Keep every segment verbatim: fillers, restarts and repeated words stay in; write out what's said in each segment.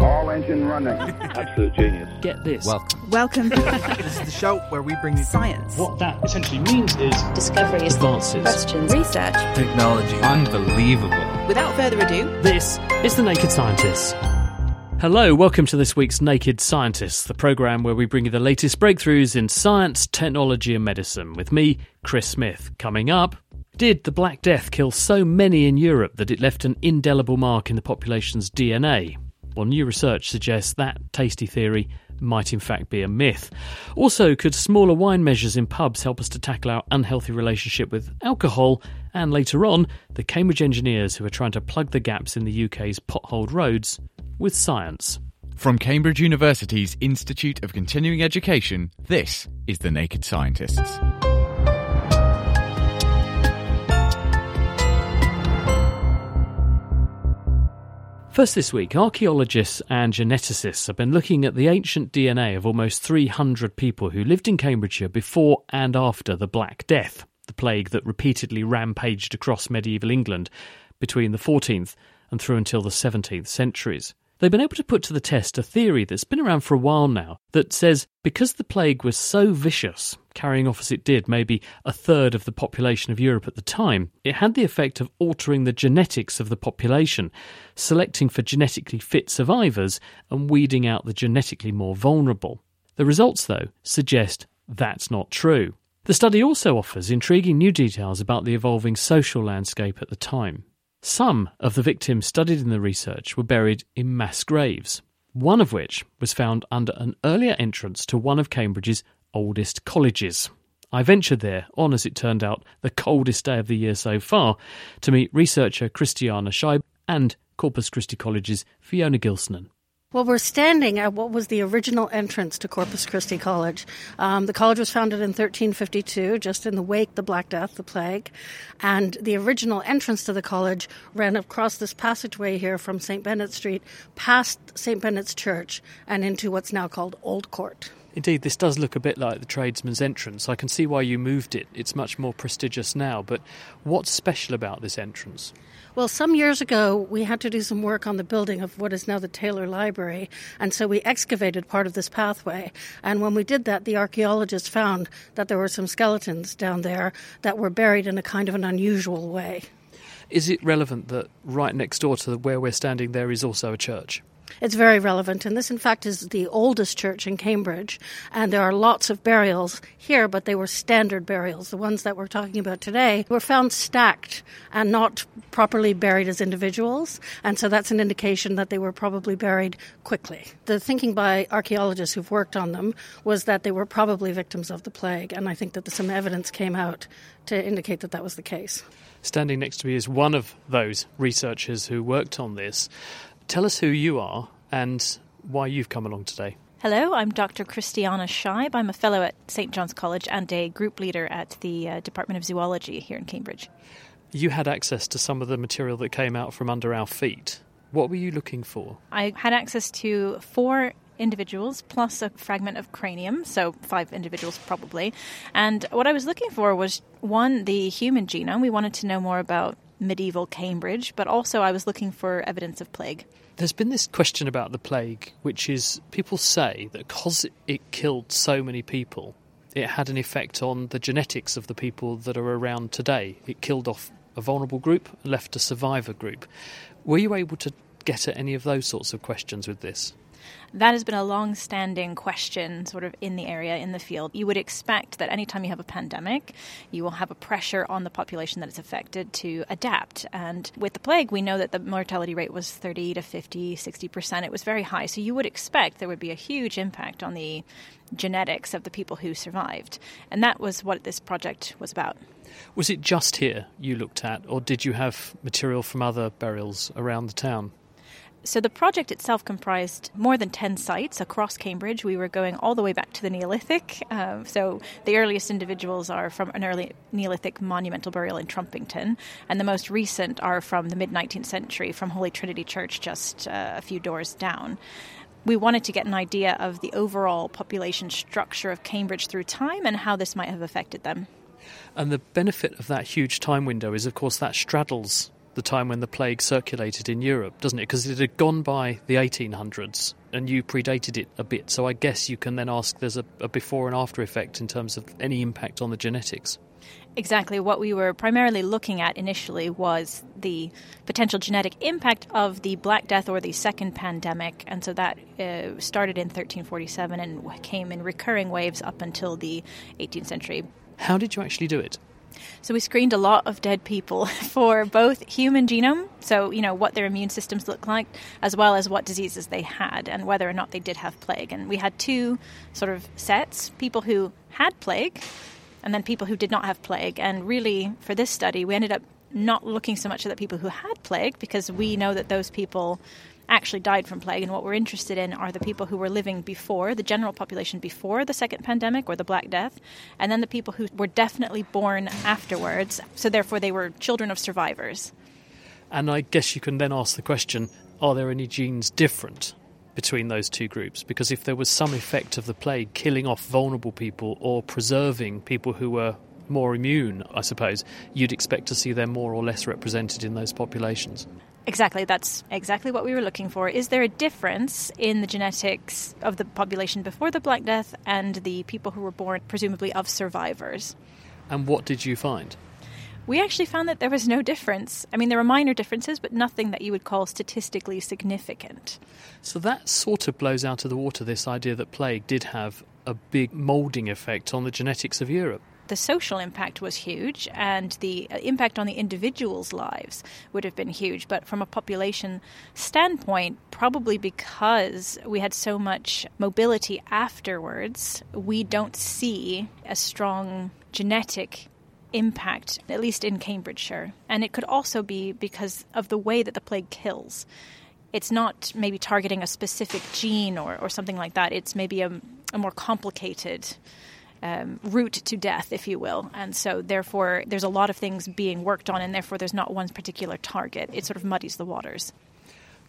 All engine running. Absolute genius. Get this. Welcome. Welcome. This is the show where we bring you science. What that essentially means is discovery, advances, questions, research, technology. Unbelievable. Without further ado, this is The Naked Scientists. Hello, welcome to this week's Naked Scientists, the programme where we bring you the latest breakthroughs in science, technology and medicine. With me, Chris Smith. Coming up, did the Black Death kill so many in Europe that it left an indelible mark in the population's D N A? Well, new research suggests that tasty theory might in fact be a myth. Also, could smaller wine measures in pubs help us to tackle our unhealthy relationship with alcohol? And later on, the Cambridge engineers who are trying to plug the gaps in the U K's potholed roads with science. From Cambridge University's Institute of Continuing Education, this is The Naked Scientists. First this week, archaeologists and geneticists have been looking at the ancient D N A of almost three hundred people who lived in Cambridgeshire before and after the Black Death, the plague that repeatedly rampaged across medieval England between the fourteenth and through until the seventeenth centuries. They've been able to put to the test a theory that's been around for a while now that says because the plague was so vicious, carrying off as it did maybe a third of the population of Europe at the time, it had the effect of altering the genetics of the population, selecting for genetically fit survivors and weeding out the genetically more vulnerable. The results, though, suggest that's not true. The study also offers intriguing new details about the evolving social landscape at the time. Some of the victims studied in the research were buried in mass graves, one of which was found under an earlier entrance to one of Cambridge's oldest colleges. I ventured there on, as it turned out, the coldest day of the year so far to meet researcher Christiana Scheib and Corpus Christi College's Fiona Gilsenan. Well, we're standing at what was the original entrance to Corpus Christi College. Um, the college was founded in thirteen fifty-two, just in the wake of the Black Death, the plague. And the original entrance to the college ran across this passageway here from Saint Bennett Street, past Saint Bennett's Church, and into what's now called Old Court. Indeed, this does look a bit like the tradesman's entrance. I can see why you moved it. It's much more prestigious now. But what's special about this entrance? Well, some years ago, we had to do some work on the building of what is now the Taylor Library, and so we excavated part of this pathway. And when we did that, the archaeologists found that there were some skeletons down there that were buried in a kind of an unusual way. Is it relevant that right next door to where we're standing there is also a church? It's very relevant, and this, in fact, is the oldest church in Cambridge, and there are lots of burials here, but they were standard burials. The ones that we're talking about today were found stacked and not properly buried as individuals, and so that's an indication that they were probably buried quickly. The thinking by archaeologists who've worked on them was that they were probably victims of the plague, and I think that some evidence came out to indicate that that was the case. Standing next to me is one of those researchers who worked on this. Tell us who you are and why you've come along today. Hello, I'm Doctor Christiana Scheib. I'm a fellow at Saint John's College and a group leader at the uh, Department of Zoology here in Cambridge. You had access to some of the material that came out from under our feet. What were you looking for? I had access to four individuals plus a fragment of cranium, so five individuals probably. And what I was looking for was, one, the human genome. We wanted to know more about medieval Cambridge, but also I was looking for evidence of plague. There's been this question about the plague, which is people say that because it killed so many people, it had an effect on the genetics of the people that are around today. It killed off a vulnerable group, left a survivor group. Were you able to get at any of those sorts of questions with this? That has been a long-standing question sort of in the area, in the field. You would expect that anytime you have a pandemic, you will have a pressure on the population that it's affected to adapt. And with the plague, we know that the mortality rate was thirty to fifty, sixty percent. It was very high. So you would expect there would be a huge impact on the genetics of the people who survived. And that was what this project was about. Was it just here you looked at, or did you have material from other burials around the town? So the project itself comprised more than ten sites across Cambridge. We were going all the way back to the Neolithic. Um, so the earliest individuals are from an early Neolithic monumental burial in Trumpington. And the most recent are from the mid-nineteenth century, from Holy Trinity Church, just uh, a few doors down. We wanted to get an idea of the overall population structure of Cambridge through time and how this might have affected them. And the benefit of that huge time window is, of course, that straddles the time when the plague circulated in Europe, doesn't it? Because it had gone by the eighteen hundreds and you predated it a bit. So I guess you can then ask there's a, a before and after effect in terms of any impact on the genetics. Exactly. What we were primarily looking at initially was the potential genetic impact of the Black Death, or the second pandemic. And so that uh, started in thirteen forty-seven and came in recurring waves up until the eighteenth century. How did you actually do it? So we screened a lot of dead people for both human genome, so, you know, what their immune systems look like, as well as what diseases they had and whether or not they did have plague. And we had two sort of sets, people who had plague and then people who did not have plague. And really, for this study, we ended up not looking so much at the people who had plague, because we know that those people actually died from plague. And what we're interested in are the people who were living before, the general population before the second pandemic or the Black Death, and then the people who were definitely born afterwards. So therefore they were children of survivors. And I guess you can then ask the question, are there any genes different between those two groups? Because if there was some effect of the plague killing off vulnerable people or preserving people who were more immune, I suppose, you'd expect to see them more or less represented in those populations. Exactly. That's exactly what we were looking for. Is there a difference in the genetics of the population before the Black Death and the people who were born, presumably, of survivors? And what did you find? We actually found that there was no difference. I mean, there were minor differences, but nothing that you would call statistically significant. So that sort of blows out of the water this idea that plague did have a big moulding effect on the genetics of Europe. The social impact was huge, and the impact on the individuals' lives would have been huge. But from a population standpoint, probably because we had so much mobility afterwards, we don't see a strong genetic impact, at least in Cambridgeshire. And it could also be because of the way that the plague kills. It's not maybe targeting a specific gene or, or something like that. It's maybe a, a more complicated Um, route to death, if you will. And so therefore there's a lot of things being worked on, and therefore there's not one particular target. It sort of muddies the waters.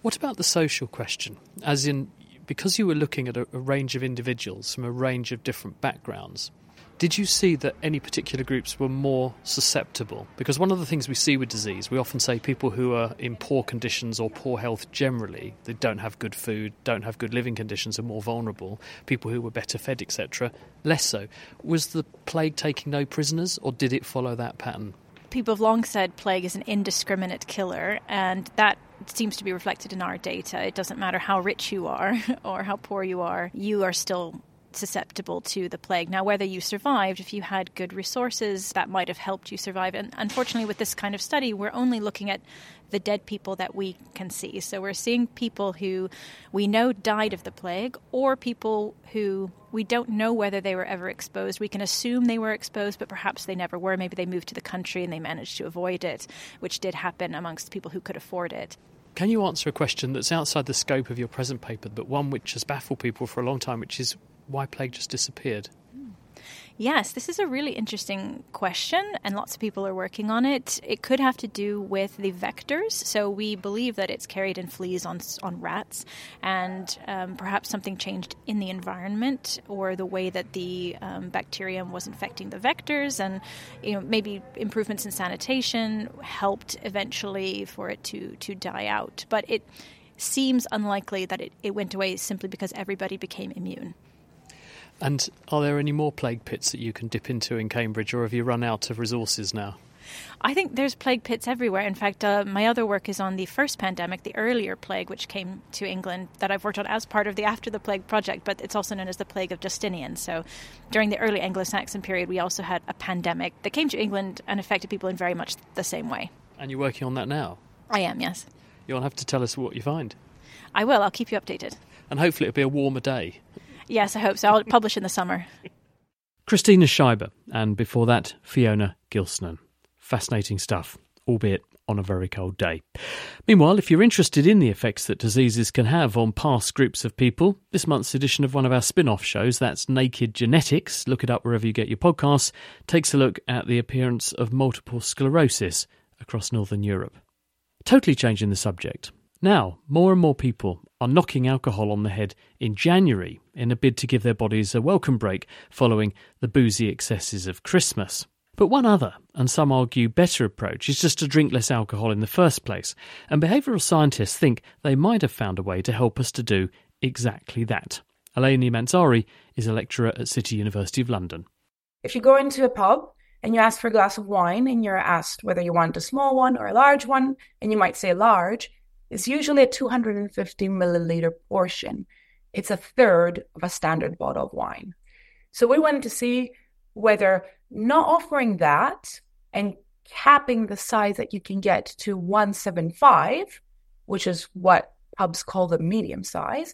What about the social question? As in, because you were looking at a, a range of individuals from a range of different backgrounds, did you see that any particular groups were more susceptible? Because one of the things we see with disease, we often say people who are in poor conditions or poor health generally, they don't have good food, don't have good living conditions, are more vulnerable. People who were better fed, et cetera, less so. Was the plague taking no prisoners, or did it follow that pattern? People have long said plague is an indiscriminate killer, and that seems to be reflected in our data. It doesn't matter how rich you are or how poor you are, you are still susceptible to the plague. Now, whether you survived, if you had good resources, that might have helped you survive. And unfortunately, with this kind of study, we're only looking at the dead people that we can see. So we're seeing people who we know died of the plague, or people who we don't know whether they were ever exposed. We can assume they were exposed, but perhaps they never were. Maybe they moved to the country and they managed to avoid it, which did happen amongst people who could afford it. Can you answer a question that's outside the scope of your present paper, but one which has baffled people for a long time, which is why plague just disappeared? Yes, this is a really interesting question, and lots of people are working on it. It could have to do with the vectors. So we believe that it's carried in fleas on on rats, and um, perhaps something changed in the environment or the way that the um, bacterium was infecting the vectors, and, you know, maybe improvements in sanitation helped eventually for it to, to die out. But it seems unlikely that it, it went away simply because everybody became immune. And are there any more plague pits that you can dip into in Cambridge, or have you run out of resources now? I think there's plague pits everywhere. In fact, uh, my other work is on the first pandemic, the earlier plague, which came to England, that I've worked on as part of the After the Plague project, but it's also known as the Plague of Justinian. So during the early Anglo-Saxon period, we also had a pandemic that came to England and affected people in very much the same way. And you're working on that now? I am, yes. You'll have to tell us what you find. I will. I'll keep you updated. And hopefully it'll be a warmer day. Yes, I hope so. I'll publish in the summer. Christiana Scheib, and before that, Fiona Gilsenan. Fascinating stuff, albeit on a very cold day. Meanwhile, if you're interested in the effects that diseases can have on past groups of people, this month's edition of one of our spin-off shows, that's Naked Genetics, look it up wherever you get your podcasts, takes a look at the appearance of multiple sclerosis across Northern Europe. Totally changing the subject. Now, more and more people are knocking alcohol on the head in January in a bid to give their bodies a welcome break following the boozy excesses of Christmas. But one other, and some argue better, approach is just to drink less alcohol in the first place, and behavioural scientists think they might have found a way to help us to do exactly that. Eleni Mantzari is a lecturer at City University of London. If you go into a pub and you ask for a glass of wine and you're asked whether you want a small one or a large one, and you might say large, it's usually a two hundred fifty milliliter portion. It's a third of a standard bottle of wine. So we wanted to see whether not offering that and capping the size that you can get to one seventy-five, which is what pubs call the medium size,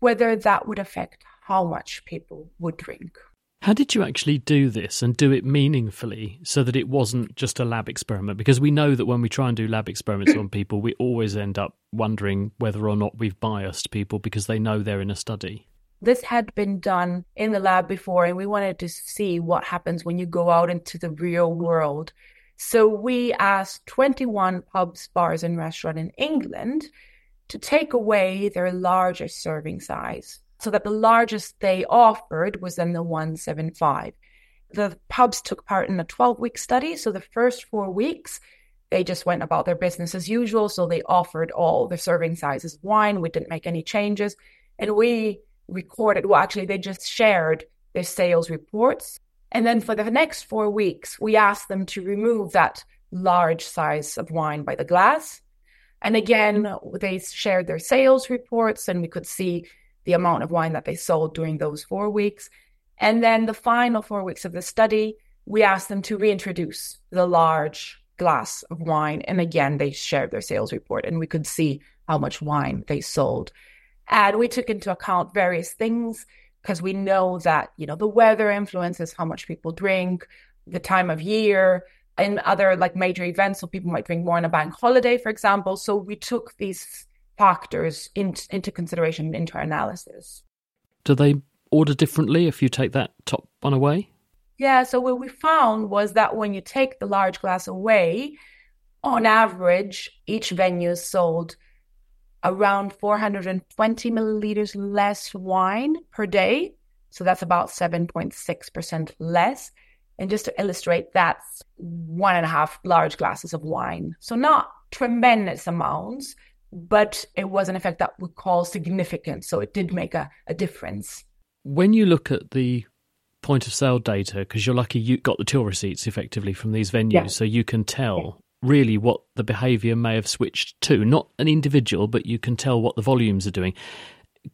whether that would affect how much people would drink. How did you actually do this and do it meaningfully so that it wasn't just a lab experiment? Because we know that when we try and do lab experiments on people, we always end up wondering whether or not we've biased people because they know they're in a study. This had been done in the lab before, and we wanted to see what happens when you go out into the real world. So we asked twenty-one pubs, bars and restaurants in England to take away their larger serving size, so that the largest they offered was then the one seventy-five. The pubs took part in a twelve-week study, so the first four weeks, they just went about their business as usual, so they offered all the serving sizes of wine. We didn't make any changes, and we recorded, well, actually, they just shared their sales reports. And then for the next four weeks, we asked them to remove that large size of wine by the glass. And again, they shared their sales reports, and we could see the amount of wine that they sold during those four weeks. And then the final four weeks of the study, we asked them to reintroduce the large glass of wine. And again, they shared their sales report, and we could see how much wine they sold. And we took into account various things because we know that, you know, the weather influences how much people drink, the time of year, and other like major events. So people might drink more on a bank holiday, for example. So we took these factors in, into consideration into our analysis. Do they order differently if you take that top one away? Yeah, so what we found was that when you take the large glass away, on average, each venue sold around four hundred twenty milliliters less wine per day. So that's about seven point six percent less. And just to illustrate, that's one and a half large glasses of wine. So not tremendous amounts, but it was an effect that we call significant. So it did make a, a difference. When you look at the point of sale data, because you're lucky you got the till receipts effectively from these venues, yeah. So you can tell yeah. really what the behaviour may have switched to. Not an individual, but you can tell what the volumes are doing.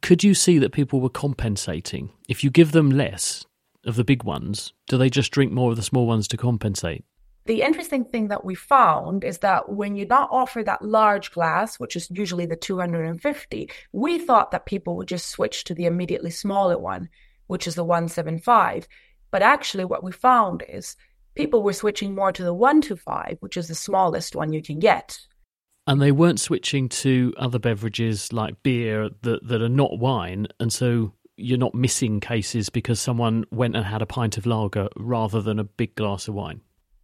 Could you see that people were compensating? If you give them less of the big ones, do they just drink more of the small ones to compensate? The interesting thing that we found is that when you don't offer that large glass, which is usually the two hundred fifty, we thought that people would just switch to the immediately smaller one, which is the one seventy-five. But actually what we found is people were switching more to the one twenty-five, which is the smallest one you can get. And they weren't switching to other beverages like beer that, that are not wine, and so you're not missing cases because someone went and had a pint of lager rather than a big glass of wine.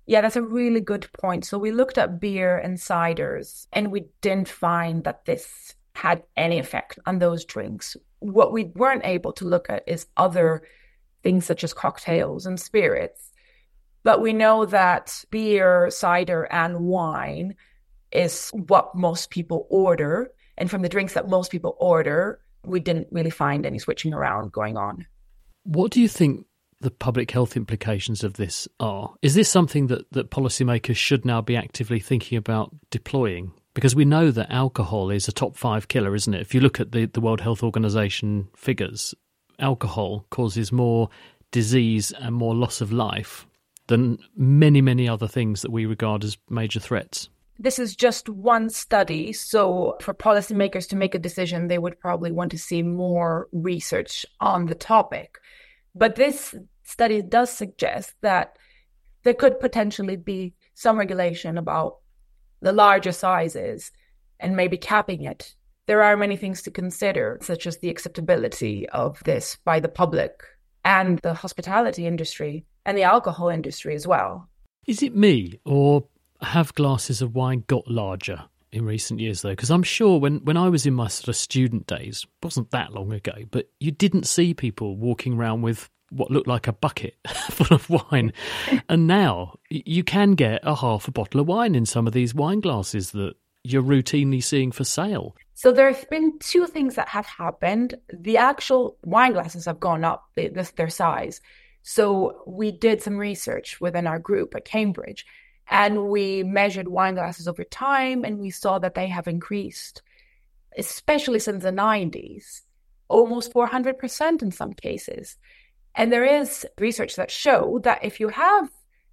Yeah, that's a really good point. So we looked at beer and ciders, and we didn't find that this had any effect on those drinks. What we weren't able to look at is other things such as cocktails and spirits. But we know that beer, cider, and wine is what most people order. And from the drinks that most people order, we didn't really find any switching around going on. What do you think the public health implications of this are? Is this something that, that policymakers should now be actively thinking about deploying? Because we know that alcohol is a top five killer, isn't it? If you look at the, the World Health Organization figures, alcohol causes more disease and more loss of life than many, many other things that we regard as major threats. This is just one study. So for policymakers to make a decision, they would probably want to see more research on the topic. But this study does suggest that there could potentially be some regulation about the larger sizes and maybe capping it. There are many things to consider, such as the acceptability of this by the public and the hospitality industry and the alcohol industry as well. Is it me, or have glasses of wine got larger in recent years, though? Because I'm sure when, when I was in my sort of student days, it wasn't that long ago, but you didn't see people walking around with what looked like a bucket full of wine. And now you can get a half a bottle of wine in some of these wine glasses that you're routinely seeing for sale. So there have been two things that have happened. The actual wine glasses have gone up, the, the, their size. So we did some research within our group at Cambridge, and we measured wine glasses over time, and we saw that they have increased, especially since the nineties, almost four hundred percent in some cases. And there is research that show that if you have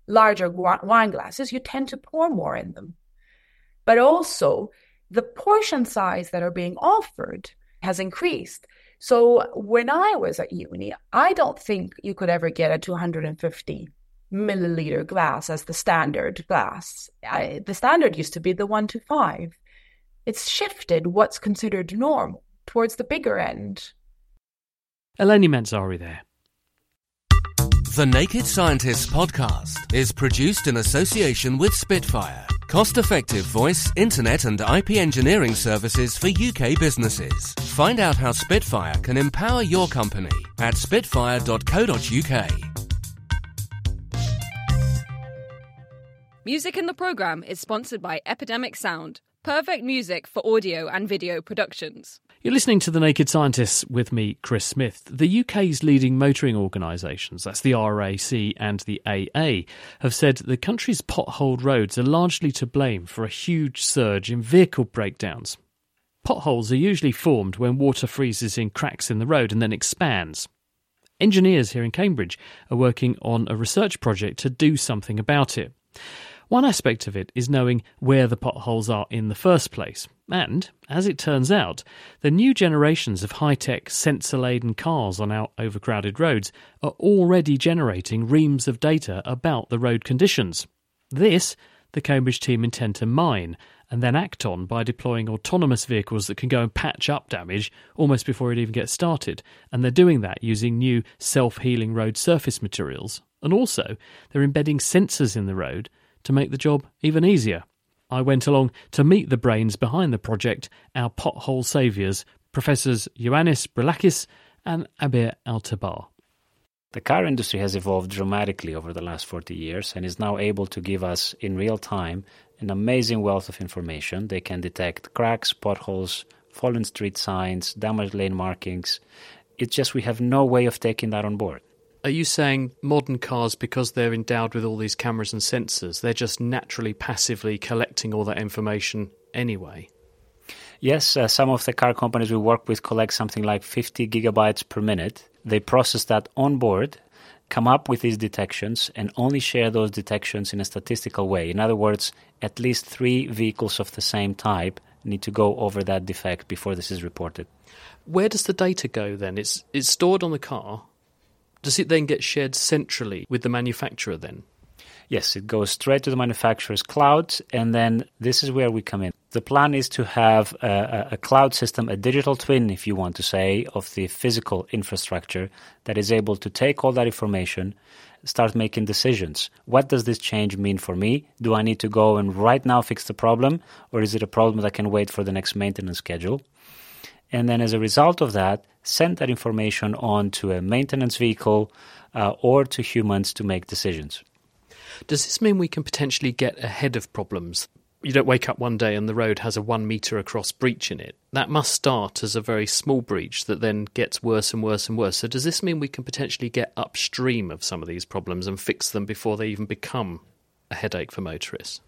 larger wine glasses, you tend to pour more in them. But also, the portion size that are being offered has increased. So when I was at uni, I don't think you could ever get a two hundred fifty milliliter glass as the standard glass. I, the standard used to be the one twenty-five. It's shifted what's considered normal towards the bigger end. Eleni Mantzari there. The Naked Scientists podcast is produced in association with Spitfire, cost-effective voice, internet and I P engineering services for U K businesses. Find out how Spitfire can empower your company at spitfire dot co dot uk. Music in the programme is sponsored by Epidemic Sound, perfect music for audio and video productions. You're listening to The Naked Scientists with me, Chris Smith. The U K's leading motoring organisations, that's the R A C and the A A, have said the country's potholed roads are largely to blame for a huge surge in vehicle breakdowns. Potholes are usually formed when water freezes in cracks in the road and then expands. Engineers here in Cambridge are working on a research project to do something about it. One aspect of it is knowing where the potholes are in the first place. And, as it turns out, the new generations of high-tech, sensor-laden cars on our overcrowded roads are already generating reams of data about the road conditions. This, the Cambridge team intend to mine and then act on by deploying autonomous vehicles that can go and patch up damage almost before it even gets started. And they're doing that using new self-healing road surface materials. And also, they're embedding sensors in the road to make the job even easier. I went along to meet the brains behind the project, our pothole saviours, Professors Ioannis Brilakis and Abir Al-Tabar. The car industry has evolved dramatically over the last forty years and is now able to give us, in real time, an amazing wealth of information. They can detect cracks, potholes, fallen street signs, damaged lane markings. It's just we have no way of taking that on board. Are you saying modern cars, because they're endowed with all these cameras and sensors, they're just naturally passively collecting all that information anyway? Yes, uh, some of the car companies we work with collect something like fifty gigabytes per minute. They process that on board, come up with these detections, and only share those detections in a statistical way. In other words, at least three vehicles of the same type need to go over that defect before this is reported. Where does the data go then? It's, it's stored on the car. Does it then get shared centrally with the manufacturer then? Yes, it goes straight to the manufacturer's cloud, and then this is where we come in. The plan is to have a, a cloud system, a digital twin, if you want to say, of the physical infrastructure that is able to take all that information, start making decisions. What does this change mean for me? Do I need to go and right now fix the problem, or is it a problem that can wait for the next maintenance schedule? And then as a result of that, send that information on to a maintenance vehicle uh, or to humans to make decisions. Does this mean we can potentially get ahead of problems? You don't wake up one day and the road has a one metre across breach in it. That must start as a very small breach that then gets worse and worse and worse. So does this mean we can potentially get upstream of some of these problems and fix them before they even become a headache for motorists?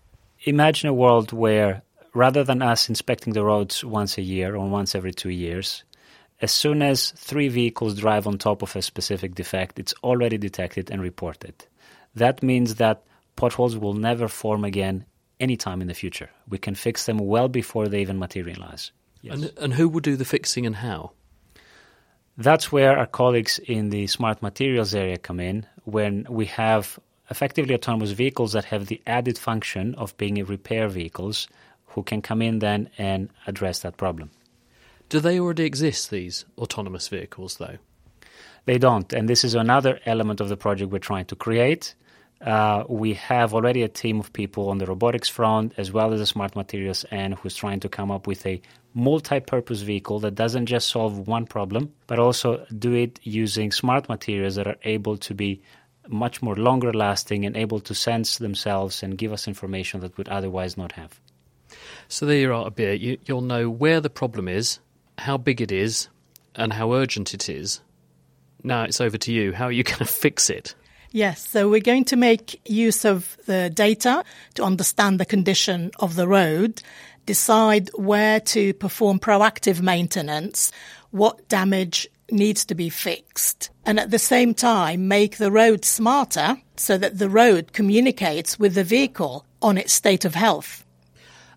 Imagine a world where, rather than us inspecting the roads once a year or once every two years, as soon as three vehicles drive on top of a specific defect, it's already detected and reported. That means that potholes will never form again anytime in the future. We can fix them well before they even materialize. Yes. And, and who will do the fixing and how? That's where our colleagues in the smart materials area come in, when we have effectively autonomous vehicles that have the added function of being repair vehicles who can come in then and address that problem. Do they already exist, these autonomous vehicles, though? They don't, and this is another element of the project we're trying to create. Uh, we have already a team of people on the robotics front as well as the smart materials end who's trying to come up with a multi-purpose vehicle that doesn't just solve one problem, but also do it using smart materials that are able to be much more longer lasting and able to sense themselves and give us information that would otherwise not have. So there you are, Abir. You, you'll know where the problem is, how big it is, and how urgent it is. Now it's over to you. How are you going to fix it? Yes, so we're going to make use of the data to understand the condition of the road, decide where to perform proactive maintenance, what damage needs to be fixed, and at the same time make the road smarter so that the road communicates with the vehicle on its state of health.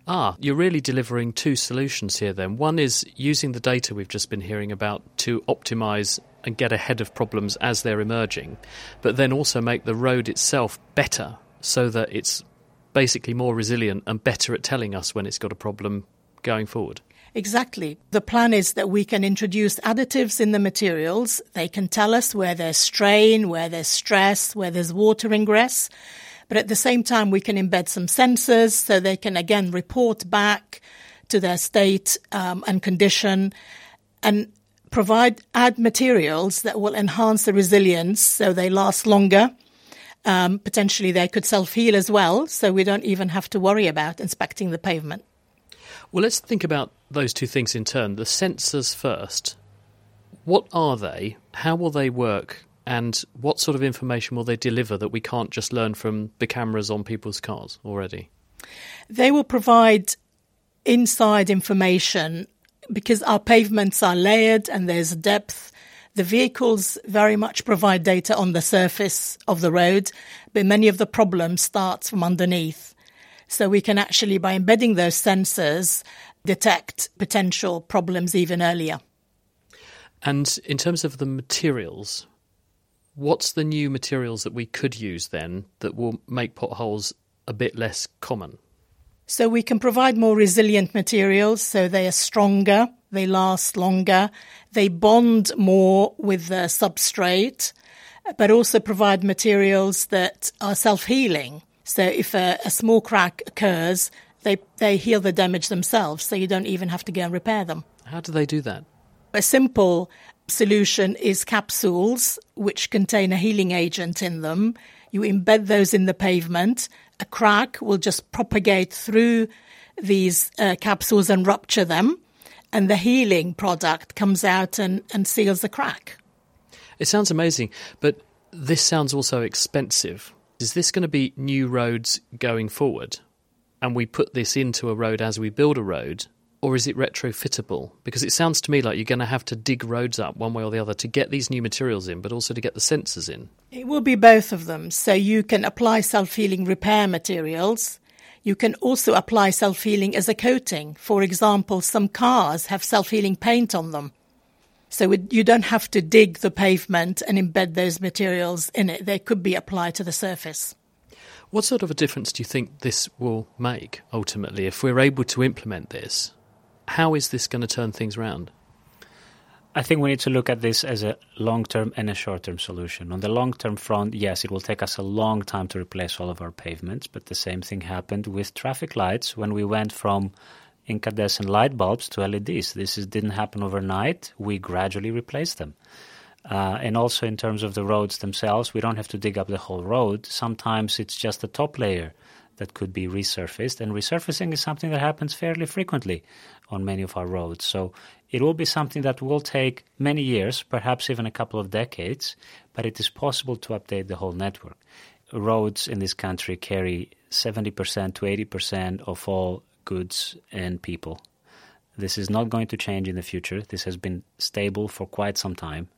Ah, you're really delivering two solutions here then. One is using the data we've just been hearing about to optimise and get ahead of problems as they're emerging, but then also make the road itself better so that it's basically more resilient and better at telling us when it's got a problem going forward. Exactly. The plan is that we can introduce additives in the materials. They can tell us where there's strain, where there's stress, where there's water ingress. But at the same time, we can embed some sensors so they can, again, report back to their state um, and condition, and provide add materials that will enhance the resilience so they last longer. Um, potentially they could self-heal as well, so we don't even have to worry about inspecting the pavement. Well, let's think about those two things in turn. The sensors first. What are they? How will they work? And what sort of information will they deliver that we can't just learn from the cameras on people's cars already? They will provide inside information because our pavements are layered and there's depth. The vehicles very much provide data on the surface of the road, but many of the problems start from underneath. So we can actually, by embedding those sensors, detect potential problems even earlier. And in terms of the materials, what's the new materials that we could use then that will make potholes a bit less common? So we can provide more resilient materials, so they are stronger, they last longer, they bond more with the substrate, but also provide materials that are self-healing. So if a, a small crack occurs, they, they heal the damage themselves, so you don't even have to go and repair them. How do they do that? A simple solution is capsules, which contain a healing agent in them. You embed those in the pavement. A crack will just propagate through these uh, capsules and rupture them, and the healing product comes out and, and seals the crack. It sounds amazing, but this sounds also expensive. Is this going to be new roads going forward, and we put this into a road as we build a road, or is it retrofittable? Because it sounds to me like you're going to have to dig roads up one way or the other to get these new materials in, but also to get the sensors in. It will be both of them. So you can apply self-healing repair materials. You can also apply self-healing as a coating. For example, some cars have self-healing paint on them. So it, you don't have to dig the pavement and embed those materials in it. They could be applied to the surface. What sort of a difference do you think this will make, ultimately, if we're able to implement this? How is this going to turn things around? I think we need to look at this as a long-term and a short-term solution. On the long-term front, yes, it will take us a long time to replace all of our pavements, but the same thing happened with traffic lights when we went from incandescent light bulbs to L E Ds. This is, didn't happen overnight. We gradually replaced them. Uh, and also in terms of the roads themselves, we don't have to dig up the whole road. Sometimes it's just the top layer that could be resurfaced, and resurfacing is something that happens fairly frequently on many of our roads. So it will be something that will take many years, perhaps even a couple of decades, but it is possible to update the whole network. Roads in this country carry seventy percent to eighty percent of all goods and people. This is not going to change in the future. This has been stable for quite some time.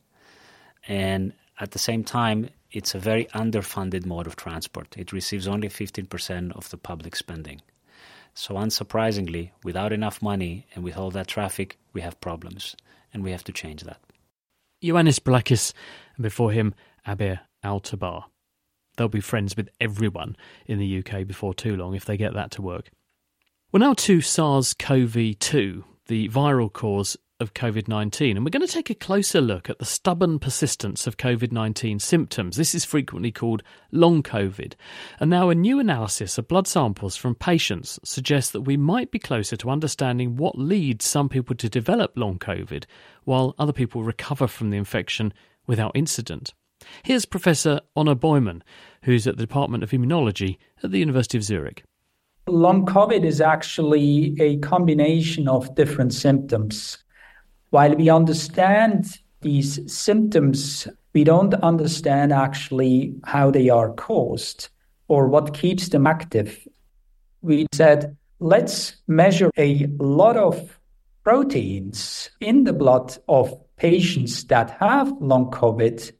And at the same time, it's a very underfunded mode of transport. It receives only fifteen percent of the public spending. So unsurprisingly, without enough money and with all that traffic, we have problems, and we have to change that. Ioannis Brilakis, and before him, Abir Al-Tabar. They'll be friends with everyone in the U K before too long if they get that to work. We're now to SARS-C o V two, the viral cause of COVID nineteen, and we're going to take a closer look at the stubborn persistence of COVID nineteen symptoms. This is frequently called long Covid, and now a new analysis of blood samples from patients suggests that we might be closer to understanding what leads some people to develop long Covid, while other people recover from the infection without incident. Here's Professor Onur Boyman, who's at the Department of Immunology at the University of Zurich. Long Covid is actually a combination of different symptoms. While we understand these symptoms, we don't understand actually how they are caused or what keeps them active. We said, let's measure a lot of proteins in the blood of patients that have long Covid,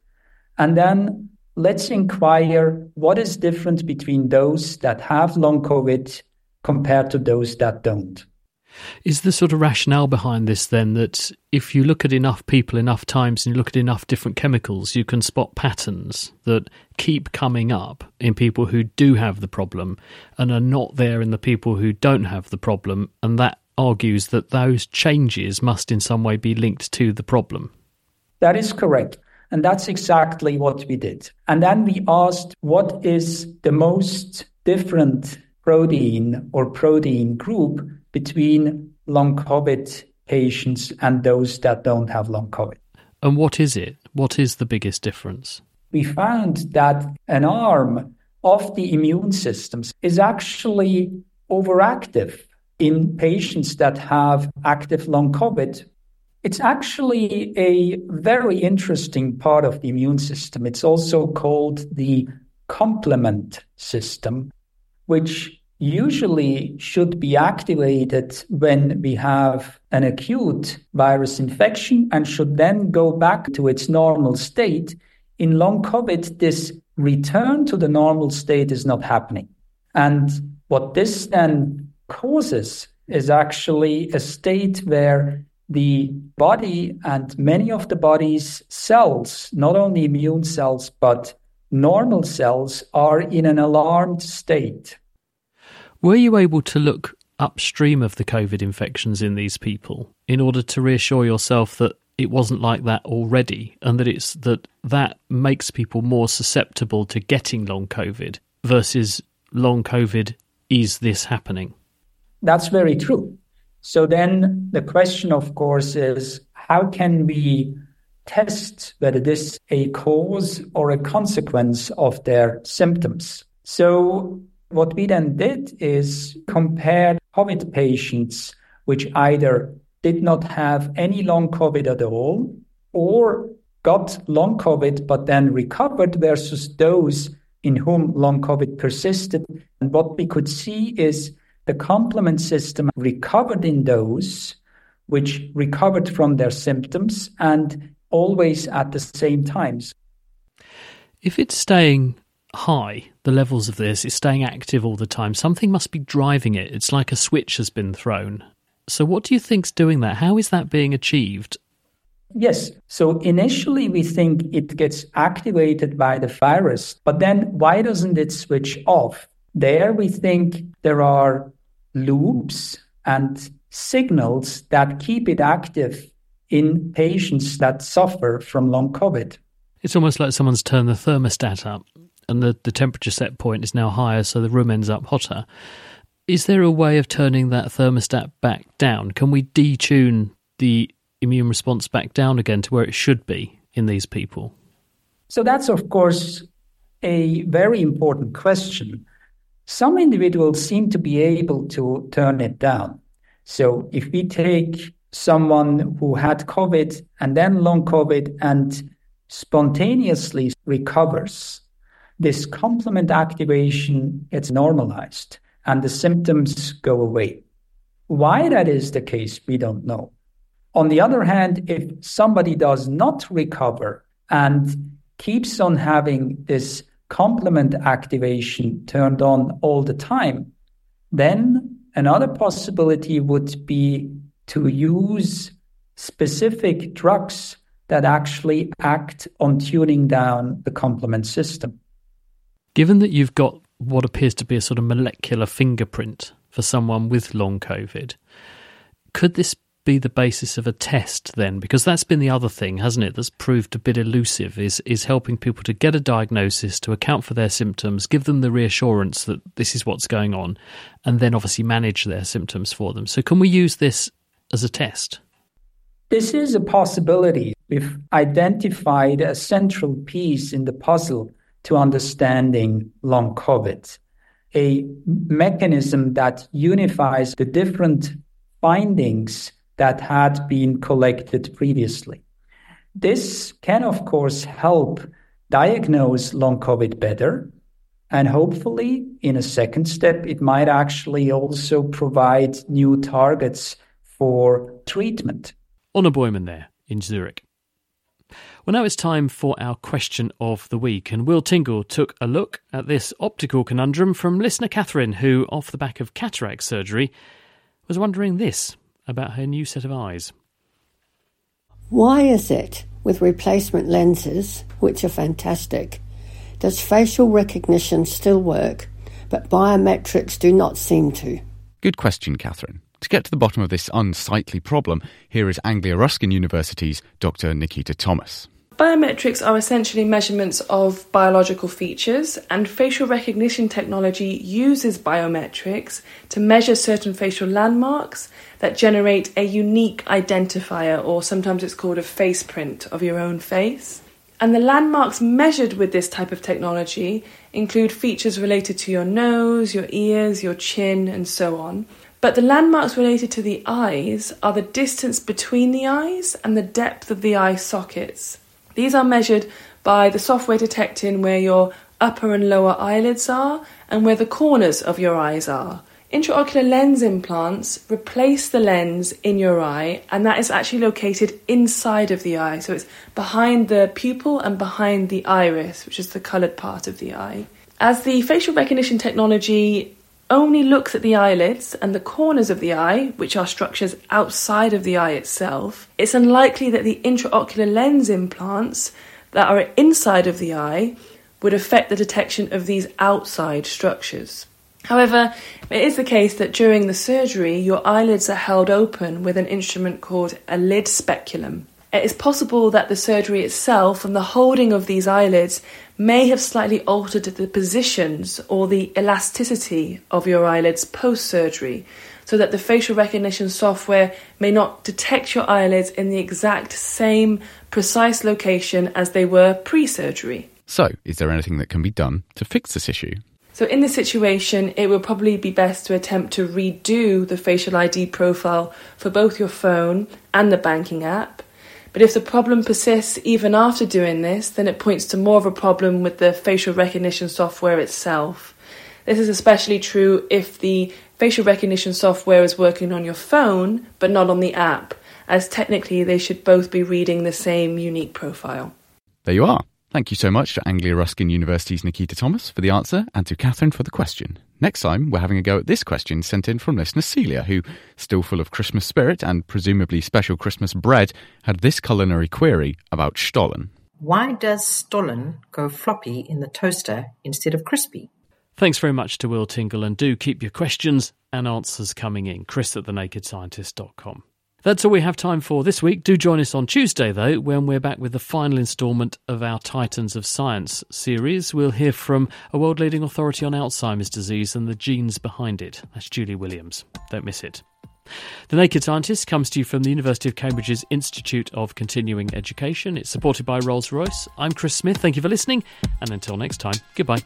and then let's inquire what is different between those that have long Covid compared to those that don't. Is the sort of rationale behind this then that if you look at enough people enough times and you look at enough different chemicals, you can spot patterns that keep coming up in people who do have the problem and are not there in the people who don't have the problem, and that argues that those changes must in some way be linked to the problem? That is correct. And that's exactly what we did. And then we asked, what is the most different protein or protein group between long Covid patients and those that don't have long Covid? And what is it? What is the biggest difference? We found that an arm of the immune systems is actually overactive in patients that have active long Covid. It's actually a very interesting part of the immune system. It's also called the complement system, which usually should be activated when we have an acute virus infection and should then go back to its normal state. In long Covid, this return to the normal state is not happening. And what this then causes is actually a state where the body and many of the body's cells, not only immune cells, but normal cells, are in an alarmed state. Were you able to look upstream of the COVID infections in these people in order to reassure yourself that it wasn't like that already, and that it's that that makes people more susceptible to getting long Covid versus long Covid is this happening? That's very true. So then the question, of course, is how can we test whether this is a cause or a consequence of their symptoms? So what we then did is compared Covid patients which either did not have any long Covid at all or got long Covid but then recovered versus those in whom long Covid persisted. And what we could see is the complement system recovered in those which recovered from their symptoms, and always at the same times. If it's staying high, the levels of this, it's staying active all the time, something must be driving it. It's like a switch has been thrown. So what do you think's doing that? How is that being achieved? Yes. So initially we think it gets activated by the virus, but then why doesn't it switch off? There we think there are loops and signals that keep it active in patients that suffer from long Covid. It's almost like someone's turned the thermostat up and the, the temperature set point is now higher, so the room ends up hotter. Is there a way of turning that thermostat back down? Can we detune the immune response back down again to where it should be in these people? So that's, of course, a very important question. Some individuals seem to be able to turn it down. So if we take someone who had Covid and then long Covid and spontaneously recovers, this complement activation gets normalized and the symptoms go away. Why that is the case, we don't know. On the other hand, if somebody does not recover and keeps on having this complement activation turned on all the time, then another possibility would be to use specific drugs that actually act on tuning down the complement system. Given that you've got what appears to be a sort of molecular fingerprint for someone with long COVID, could this be the basis of a test then? Because that's been the other thing, hasn't it, that's proved a bit elusive, is is helping people to get a diagnosis, to account for their symptoms, give them the reassurance that this is what's going on, and then obviously manage their symptoms for them. So can we use this as a test? This is a possibility. We've identified a central piece in the puzzle to understanding long COVID, a mechanism that unifies the different findings that had been collected previously. This can, of course, help diagnose long COVID better. And hopefully, in a second step, it might actually also provide new targets for treatment. Onur Boyman there in Zurich. Well, now it's time for our question of the week, and Will Tingle took a look at this optical conundrum from listener Catherine, who, off the back of cataract surgery, was wondering this about her new set of eyes. Why is it, with replacement lenses, which are fantastic, does facial recognition still work, but biometrics do not seem to? Good question, Catherine. To get to the bottom of this unsightly problem, here is Anglia Ruskin University's Doctor Nikita Thomas. Biometrics are essentially measurements of biological features, and facial recognition technology uses biometrics to measure certain facial landmarks that generate a unique identifier, or sometimes it's called a face print of your own face. And the landmarks measured with this type of technology include features related to your nose, your ears, your chin, and so on. But the landmarks related to the eyes are the distance between the eyes and the depth of the eye sockets. These are measured by the software detecting where your upper and lower eyelids are and where the corners of your eyes are. Intraocular lens implants replace the lens in your eye, and that is actually located inside of the eye. So it's behind the pupil and behind the iris, which is the coloured part of the eye. As the facial recognition technology only looks at the eyelids and the corners of the eye, which are structures outside of the eye itself, it's unlikely that the intraocular lens implants that are inside of the eye would affect the detection of these outside structures. However, it is the case that during the surgery, your eyelids are held open with an instrument called a lid speculum. It is possible that the surgery itself and the holding of these eyelids may have slightly altered the positions or the elasticity of your eyelids post-surgery, so that the facial recognition software may not detect your eyelids in the exact same precise location as they were pre-surgery. So, is there anything that can be done to fix this issue? So in this situation, it will probably be best to attempt to redo the facial I D profile for both your phone and the banking app. But if the problem persists even after doing this, then it points to more of a problem with the facial recognition software itself. This is especially true if the facial recognition software is working on your phone, but not on the app, as technically they should both be reading the same unique profile. There you are. Thank you so much to Anglia Ruskin University's Nikita Thomas for the answer, and to Catherine for the question. Next time, we're having a go at this question sent in from listener Celia, who, still full of Christmas spirit and presumably special Christmas bread, had this culinary query about stollen. Why does stollen go floppy in the toaster instead of crispy? Thanks very much to Will Tingle, and do keep your questions and answers coming in. Chris at the naked scientist dot com. That's all we have time for this week. Do join us on Tuesday, though, when we're back with the final instalment of our Titans of Science series. We'll hear from a world-leading authority on Alzheimer's disease and the genes behind it. That's Julie Williams. Don't miss it. The Naked Scientist comes to you from the University of Cambridge's Institute of Continuing Education. It's supported by Rolls-Royce. I'm Chris Smith. Thank you for listening. And until next time, goodbye.